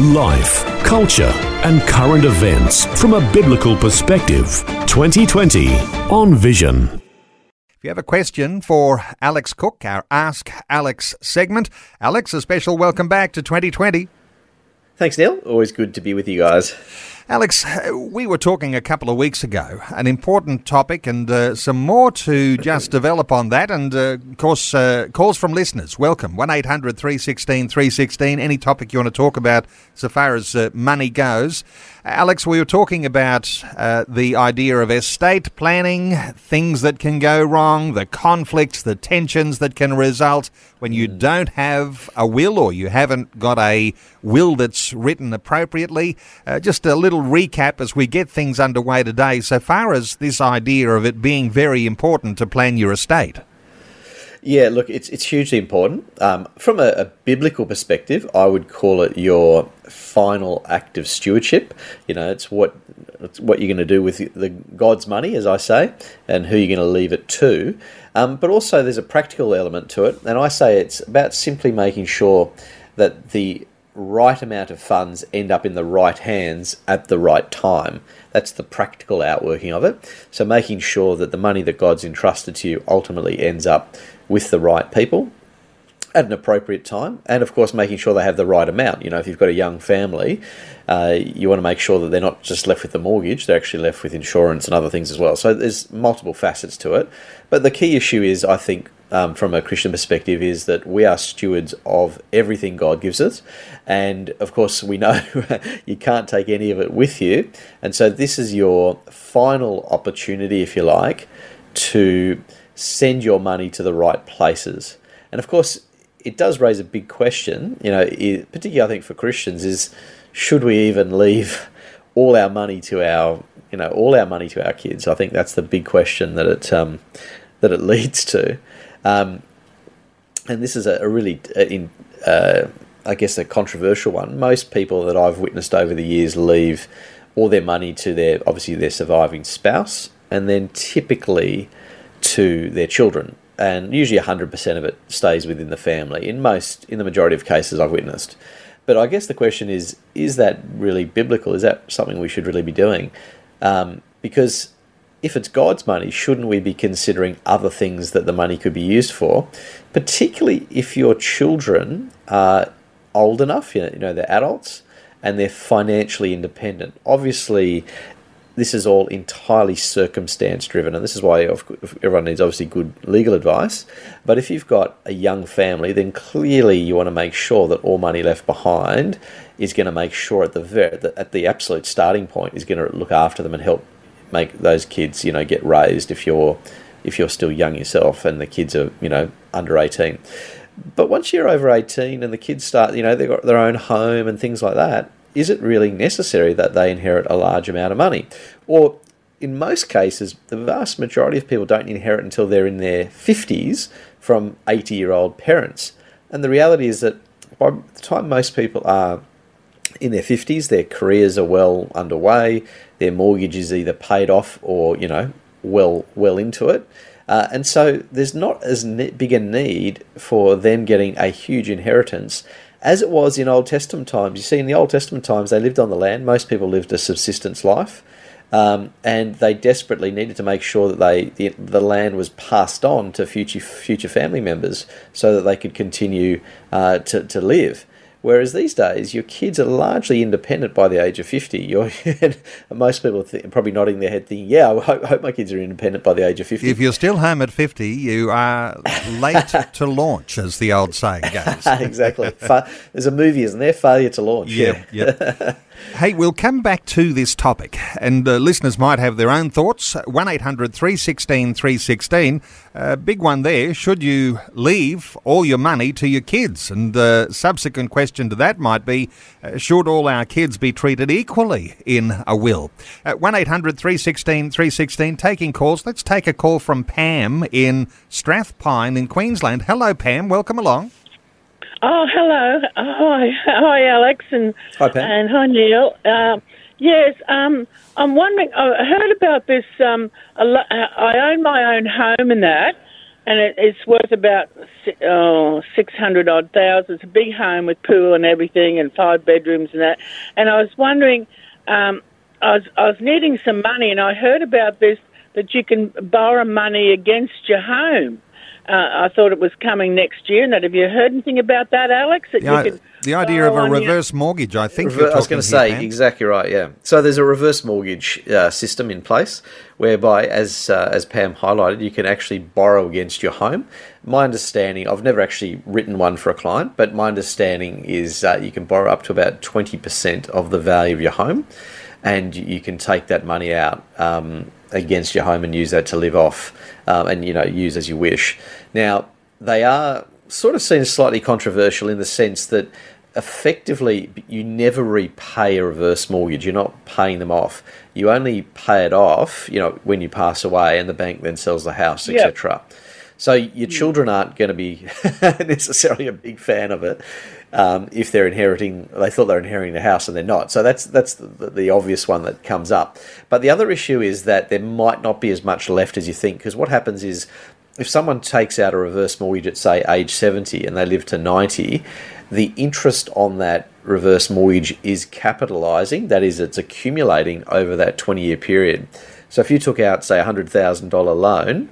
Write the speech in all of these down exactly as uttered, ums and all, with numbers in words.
Life, culture, and current events from a biblical perspective. twenty twenty on Vision. If you have a question for Alex Cook, our Ask Alex segment, Alex, a special welcome back to twenty twenty. Thanks, Neil. Always good to be with you guys. Alex, we were talking a couple of weeks ago, an important topic and uh, some more to just develop on that. And, uh, of course, uh, calls from listeners. Welcome. one eight hundred three one six three one six. Any topic you want to talk about so far as uh, money goes. Alex, we were talking about uh, the idea of estate planning, things that can go wrong, the conflicts, the tensions that can result when you don't have a will or you haven't got a will that's written appropriately. Uh, just a little recap as we get things underway today so far as this idea of it being very important to plan your estate. Yeah, look, it's it's hugely important. Um, from a, a biblical perspective, I would call it your final act of stewardship. You know, it's what it's what you're going to do with the, the God's money, as I say, and who you're going to leave it to. Um, but also there's a practical element to it, and I say it's about simply making sure that the right amount of funds end up in the right hands at the right time. That's the practical outworking of it. So making sure that the money that God's entrusted to you ultimately ends up with the right people at an appropriate time, and of course making sure they have the right amount. You know, if you've got a young family, uh, you want to make sure that they're not just left with the mortgage, they're actually left with insurance and other things as well. So there's multiple facets to it. But the key issue is, I think, Um, from a Christian perspective, is that we are stewards of everything God gives us, and of course we know you can't take any of it with you, and so this is your final opportunity, if you like, to send your money to the right places. And of course it does raise a big question, you know, it, particularly I think for Christians, is should we even leave all our money to our, you know, all our money to our kids? I think that's the big question that it um, that it leads to. Um, and this is a, a really, a, in, uh, I guess, a controversial one. Most people that I've witnessed over the years leave all their money to their, obviously, their surviving spouse, and then typically to their children. And usually one hundred percent of it stays within the family, in most, in the majority of cases I've witnessed. But I guess the question is, is that really biblical? Is that something we should really be doing? Um, because... If it's God's money, shouldn't we be considering other things that the money could be used for, particularly if your children are old enough, you know, they're adults, and they're financially independent? Obviously, this is all entirely circumstance-driven, and this is why everyone needs, obviously, good legal advice. But if you've got a young family, then clearly you want to make sure that all money left behind is going to make sure at the very, at the absolute starting point is going to look after them and help make those kids, you know, get raised if you're if you're still young yourself and the kids are, you know, under eighteen. But once you're over eighteen and the kids start, you know, they've got their own home and things like that, is it really necessary that they inherit a large amount of money? Or in most cases, the vast majority of people don't inherit until they're in their fifties from eighty-year-old parents. And the reality is that by the time most people are in their fifties, their careers are well underway, their mortgage is either paid off or, you know, well well into it. Uh, and so there's not as ne- big a need for them getting a huge inheritance as it was in Old Testament times. You see, in the Old Testament times, they lived on the land. Most people lived a subsistence life. Um, and they desperately needed to make sure that they the, the land was passed on to future future family members so that they could continue uh, to, to live. Whereas these days, your kids are largely independent by the age of fifty. You're, most people are th- probably nodding their head thinking, yeah, I hope, I hope my kids are independent by the age of fifty. If you're still home at fifty, you are late to launch, as the old saying goes. Exactly. Fa- There's a movie, isn't there? Failure to launch. Yeah. yeah. yeah. Hey, we'll come back to this topic, and uh, listeners might have their own thoughts. one eight hundred three one six three one six. Uh, big one there. Should you leave all your money to your kids? And the uh, subsequent question to that might be, uh, should all our kids be treated equally in a will? one eight hundred three one six three one six, taking calls. Let's take a call from Pam in Strathpine in Queensland. Hello, Pam. Welcome along. Oh, hello. Oh, hi. Hi, Alex. And hi, Pam. And hi, Neil. Uh, yes, um, I'm wondering, I heard about this, um, I own my own home and that, and it, it's worth about oh, six hundred odd thousand. It's a big home with pool and everything and five bedrooms and that. And I was wondering, um, I was, I was needing some money, and I heard about this, that you can borrow money against your home. Uh, I thought it was coming next year. And that, have you heard anything about that, Alex? That yeah, you could the idea of a reverse your... mortgage, I think Rever- you're talking I was going to say, man. Exactly right, yeah. So there's a reverse mortgage uh, system in place whereby, as uh, as Pam highlighted, you can actually borrow against your home. My understanding, I've never actually written one for a client, but my understanding is uh, you can borrow up to about twenty percent of the value of your home, and you can take that money out um against your home and use that to live off um, and, you know, use as you wish. Now, they are sort of seen as slightly controversial in the sense that effectively you never repay a reverse mortgage. You're not paying them off. You only pay it off, you know, when you pass away and the bank then sells the house, et cetera. Yep. So your children aren't going to be necessarily a big fan of it um, if they're inheriting. They thought they're inheriting the house and they're not. So that's that's the, the obvious one that comes up. But the other issue is that there might not be as much left as you think, because what happens is if someone takes out a reverse mortgage at, say, age seventy and they live to ninety, the interest on that reverse mortgage is capitalising. That is, it's accumulating over that twenty-year period. So if you took out, say, a one hundred thousand dollars loan,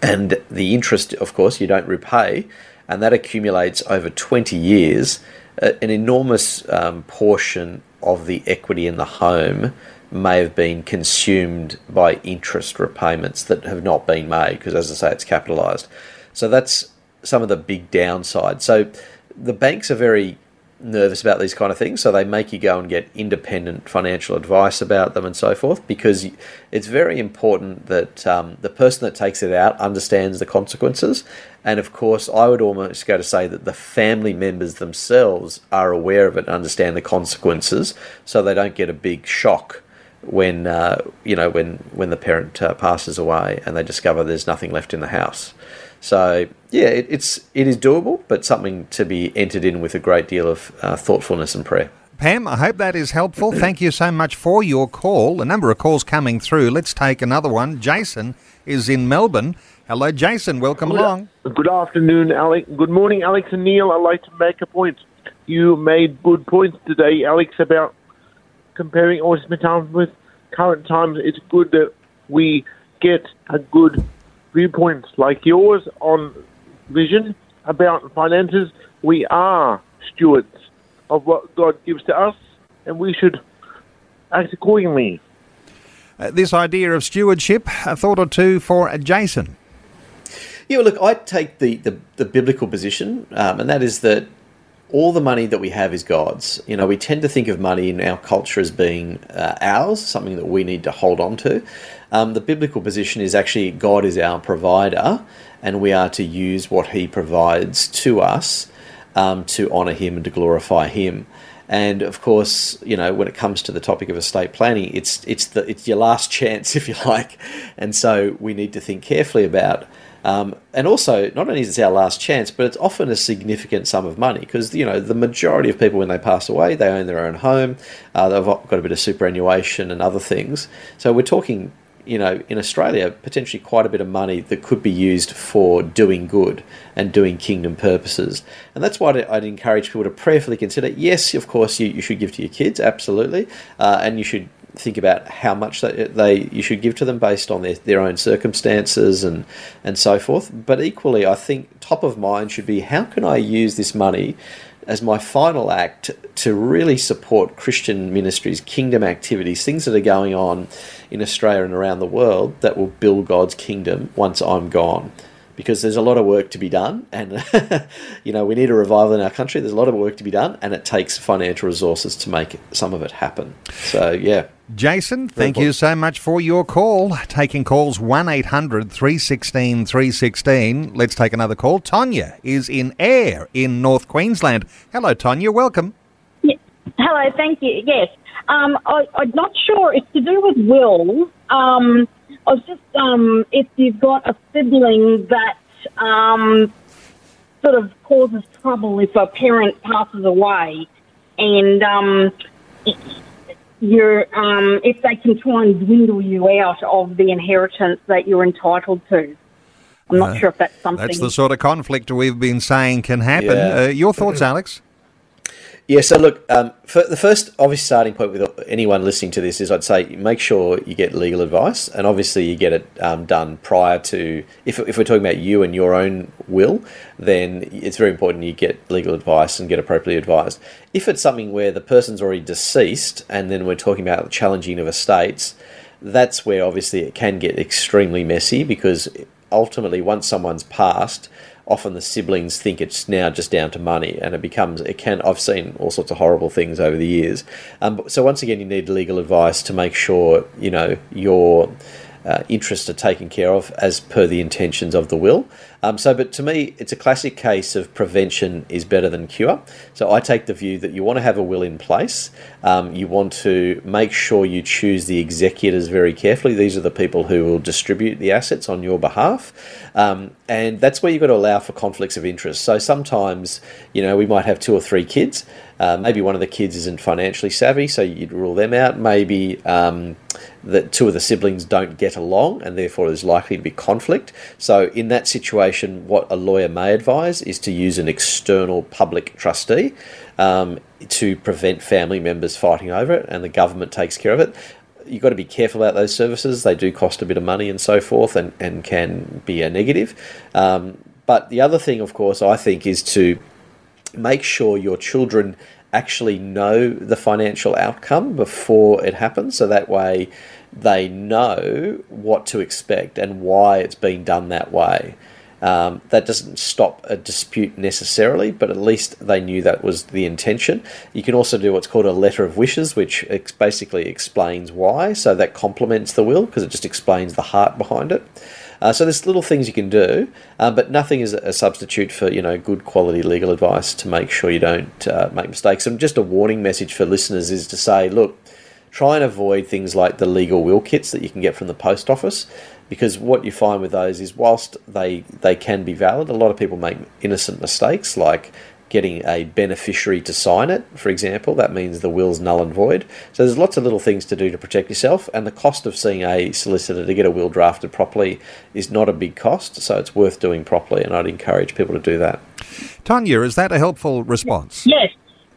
and the interest, of course, you don't repay, and that accumulates over twenty years. An enormous um, portion of the equity in the home may have been consumed by interest repayments that have not been made, because, as I say, it's capitalised. So that's some of the big downside. So the banks are very nervous about these kind of things, so they make you go and get independent financial advice about them and so forth, because it's very important that um, the person that takes it out understands the consequences. And of course, I would almost go to say that the family members themselves are aware of it and understand the consequences, so they don't get a big shock when uh, you know when when the parent uh, passes away and they discover there's nothing left in the house. So yeah, it, it's it is doable, but something to be entered in with a great deal of uh, thoughtfulness and prayer. Pam, I hope that is helpful. Thank you so much for your call. A number of calls coming through. Let's take another one. Jason is in Melbourne. Hello, Jason. Welcome good, along. Good afternoon, Alex. Good morning, Alex and Neil. I'd like to make a point. You made good points today, Alex, about comparing ordinary times with current times. It's good that we get a good viewpoints like yours on vision about finances. We are stewards of what God gives to us, and we should act accordingly. Uh, this idea of stewardship, a thought or two for Jason. Yeah, well, look, I take the, the, the biblical position, um, and that is that all the money that we have is God's. You know, we tend to think of money in our culture as being uh, ours, something that we need to hold on to. Um, the biblical position is actually God is our provider, and we are to use what he provides to us um, to honour him and to glorify him. And of course, you know, when it comes to the topic of estate planning, it's it's the it's your last chance, if you like. And so we need to think carefully about. Um, and also, not only is it our last chance, but it's often a significant sum of money, because, you know, the majority of people when they pass away, they own their own home, uh, they've got a bit of superannuation and other things. So we're talking, you know, in Australia, potentially quite a bit of money that could be used for doing good and doing kingdom purposes. And that's why I'd encourage people to prayerfully consider, yes, of course, you, you should give to your kids, absolutely, uh, and you should think about how much they, they you should give to them based on their, their own circumstances and, and so forth. But equally, I think top of mind should be, how can I use this money as my final act to really support Christian ministries, kingdom activities, things that are going on in Australia and around the world that will build God's kingdom once I'm gone? because there's a lot of work to be done, and you know, we need a revival in our country. There's a lot of work to be done, and it takes financial resources to make some of it happen. So yeah. Jason, thank you so much for your call. Taking calls one eight hundred three one six three one six. Let's take another call. Tonya is in Eyre in North Queensland. Hello, Tonya. Welcome. Yeah. Hello, thank you. Yes. Um, I, I'm not sure. It's to do with will. Um, I was just, um, if you've got a sibling that um, sort of causes trouble if a parent passes away, and um, you're, um, if they can try and dwindle you out of the inheritance that you're entitled to. I'm not uh, sure if that's something... That's the sort of conflict we've been saying can happen. Yeah. Uh, your thoughts, Alex? Yeah, so look, um, for the first obvious starting point with anyone listening to this is I'd say make sure you get legal advice, and obviously you get it um, done prior to, if, if we're talking about you and your own will, then it's very important you get legal advice and get appropriately advised. If it's something where the person's already deceased and then we're talking about challenging of estates, that's where obviously it can get extremely messy, because ultimately once someone's passed, often the siblings think it's now just down to money, and it becomes, it can, I've seen all sorts of horrible things over the years. Um, so once again, you need legal advice to make sure, you know, your uh, interests are taken care of as per the intentions of the will. Um, so, but to me, it's a classic case of prevention is better than cure. So I take the view that you want to have a will in place. Um, you want to make sure you choose the executors very carefully. These are the people who will distribute the assets on your behalf. Um, and that's where you've got to allow for conflicts of interest. So sometimes, you know, we might have two or three kids. Uh, maybe one of the kids isn't financially savvy, so you'd rule them out. Maybe um, that two of the siblings don't get along, and therefore there's likely to be conflict. So in that situation, what a lawyer may advise is to use an external public trustee um, to prevent family members fighting over it, and the government takes care of it. You've got to be careful about those services. They do cost a bit of money and so forth, and, and can be a negative. Um, but the other thing, of course, I think is to make sure your children actually know the financial outcome before it happens, so that way they know what to expect and why it's being done that way. Um, that doesn't stop a dispute necessarily, but at least they knew that was the intention. You can also do what's called a letter of wishes, which ex- basically explains why. So that complements the will, because it just explains the heart behind it. Uh, so there's little things you can do, uh, but nothing is a substitute for, you know, good quality legal advice to make sure you don't uh, make mistakes. And just a warning message for listeners is to say, look, try and avoid things like the legal will kits that you can get from the post office, because what you find with those is whilst they, they can be valid, a lot of people make innocent mistakes, like getting a beneficiary to sign it, for example. That means the will's null and void. So there's lots of little things to do to protect yourself, and the cost of seeing a solicitor to get a will drafted properly is not a big cost, so it's worth doing properly, and I'd encourage people to do that. Tonya, is that a helpful response? Yes.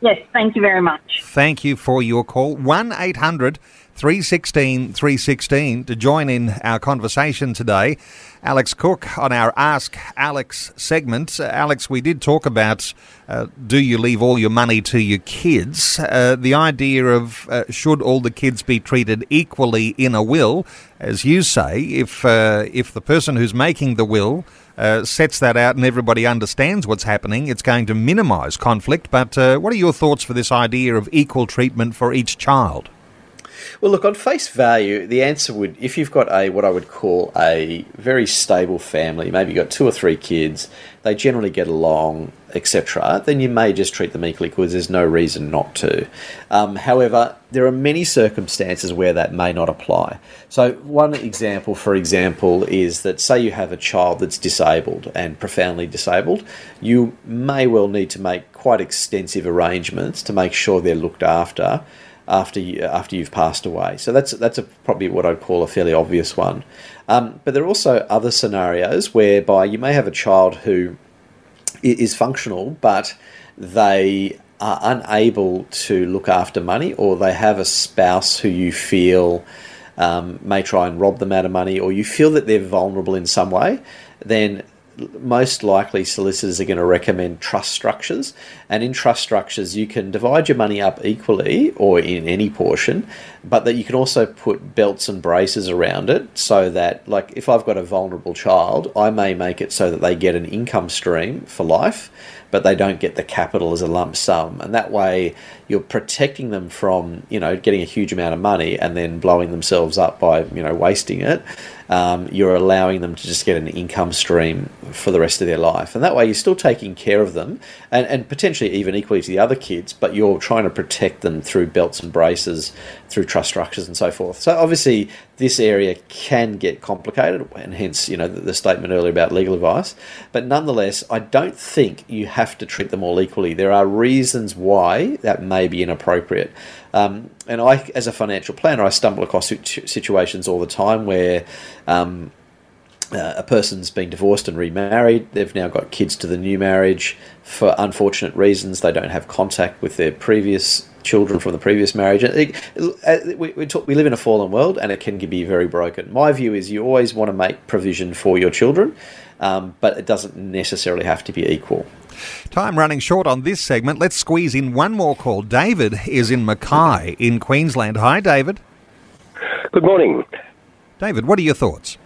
Yes, thank you very much. Thank you for your call. one eight hundred three one six three one six to join in our conversation today. Alex Cook on our Ask Alex segment. Uh, Alex, we did talk about uh, do you leave all your money to your kids? Uh, the idea of uh, should all the kids be treated equally in a will? As you say, if uh, if the person who's making the will Uh, sets that out and everybody understands what's happening, it's going to minimise conflict. But uh, what are your thoughts for this idea of equal treatment for each child? Well, look, on face value, the answer would, if you've got a what I would call a very stable family, maybe you've got two or three kids, they generally get along, et cetera, then you may just treat them equally because there's no reason not to. Um, however, there are many circumstances where that may not apply. So one example, for example, is that say you have a child that's disabled and profoundly disabled, you may well need to make quite extensive arrangements to make sure they're looked after after you, after you've passed away. So that's that's a, probably what I'd call a fairly obvious one. Um, but there are also other scenarios whereby you may have a child who is functional, but they are unable to look after money, or they have a spouse who you feel um, may try and rob them out of money, or you feel that they're vulnerable in some way, then most likely solicitors are going to recommend trust structures, and in trust structures you can divide your money up equally or in any portion, but that you can also put belts and braces around it so that, like, if I've got a vulnerable child, I may make it so that they get an income stream for life, but they don't get the capital as a lump sum, and that way you're protecting them from, you know, getting a huge amount of money and then blowing themselves up by, you know, wasting it. Um, you're allowing them to just get an income stream for the rest of their life, and that way you're still taking care of them, and, and potentially even equally to the other kids, but you're trying to protect them through belts and braces, through trust structures and so forth. So obviously this area can get complicated, and hence, you know, the, the statement earlier about legal advice, but nonetheless I don't think you have Have to treat them all equally. There are reasons why that may be inappropriate, um, and I, as a financial planner, I stumble across situations all the time where um, uh, a person's been divorced and remarried. They've now got kids to the new marriage. For unfortunate reasons, they don't have contact with their previous children from the previous marriage. It, it, we, we, talk, we live in a fallen world, and it can be very broken. My view is you always want to make provision for your children, um, but it doesn't necessarily have to be equal. Time running short on this segment. Let's squeeze in one more call. David is in Mackay in Queensland. Hi, David. Good morning. David, what are your thoughts?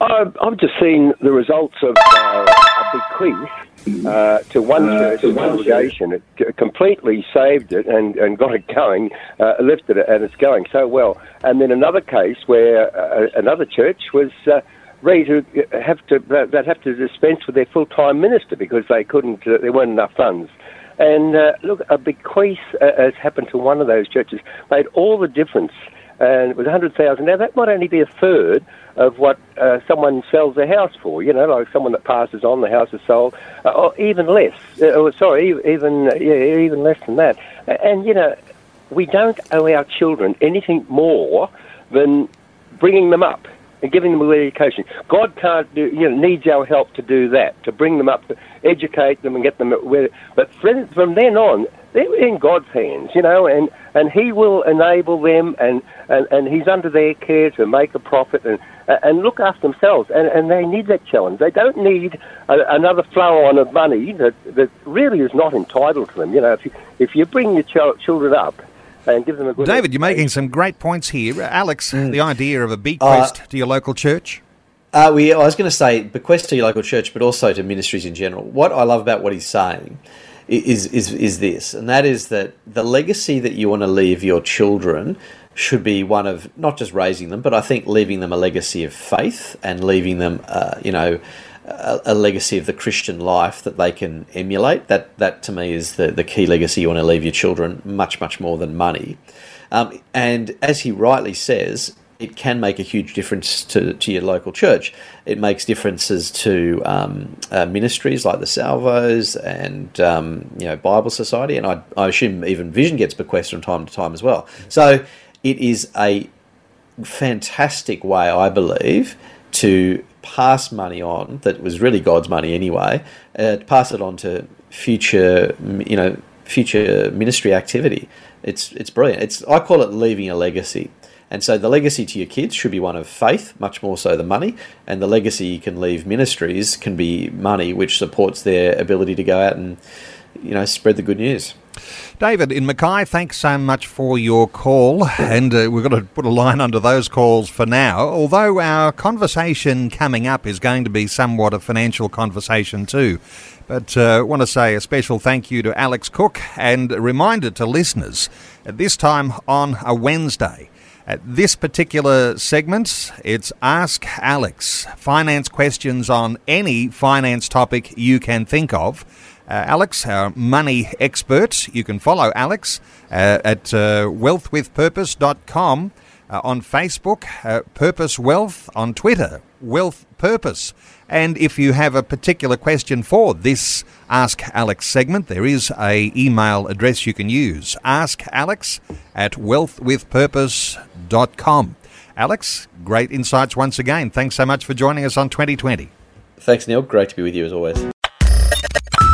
I've, I've just seen the results of uh, a bequest uh, to one church uh, congregation. It completely saved it and, and got it going, uh, lifted it, and it's going so well. And then another case where uh, another church was... Uh, Ready to have to that have to dispense with their full-time minister because they couldn't, uh, there weren't enough funds. And uh, look, a bequeath uh, has happened to one of those churches, made all the difference, and it was one hundred thousand dollars. Now that might only be a third of what uh, someone sells their house for. You know, like someone that passes on, the house is sold, uh, or even less. Uh, or sorry, even yeah, even less than that. And you know, we don't owe our children anything more than bringing them up and giving them a good education. God can't do, you know, needs our help to do that, to bring them up, to educate them and get them where. But from then on, they're in God's hands, you know, and, and He will enable them, and, and, and He's under their care to make a profit and and look after themselves. And, and they need that challenge. They don't need a, another flow on of money that, that really is not entitled to them. You know, if you, if you bring your ch- children up, and give them a good David, you're making some great points here. Alex, mm. the idea of a bequest uh, to your local church? Uh, we, I was going to say bequest to your local church, but also to ministries in general. What I love about what he's saying is is is this, and that is that the legacy that you want to leave your children should be one of not just raising them, but I think leaving them a legacy of faith and leaving them, uh, you know, a, a legacy of the Christian life that they can emulate. That, that to me is the, the key legacy you want to leave your children, much, much more than money. Um, and as he rightly says, it can make a huge difference to, to your local church. It makes differences to um, uh, ministries like the Salvos and um, you know, Bible Society, and I, I assume even Vision gets bequests from time to time as well. So it is a fantastic way, I believe, to pass money on that was really God's money anyway, uh, to pass it on to future, you know, future ministry activity. It's it's brilliant. It's I call it leaving a legacy. And so the legacy to your kids should be one of faith, much more so than money. And the legacy you can leave ministries can be money, which supports their ability to go out and, you know, spread the good news. David in Mackay, thanks so much for your call, and uh, we've got to put a line under those calls for now, although our conversation coming up is going to be somewhat a financial conversation too. But I uh, want to say a special thank you to Alex Cook, and a reminder to listeners, at this time on a Wednesday, at this particular segment, it's Ask Alex, finance questions on any finance topic you can think of. Uh, Alex, our money expert. You can follow Alex uh, at uh, wealth with purpose dot com, uh, on Facebook, uh, Purpose Wealth, on Twitter, Wealth Purpose. And if you have a particular question for this Ask Alex segment, there is a email address you can use, ask alex at wealth with purpose dot com. Alex, great insights once again. Thanks so much for joining us on twenty twenty. Thanks, Neil. Great to be with you as always.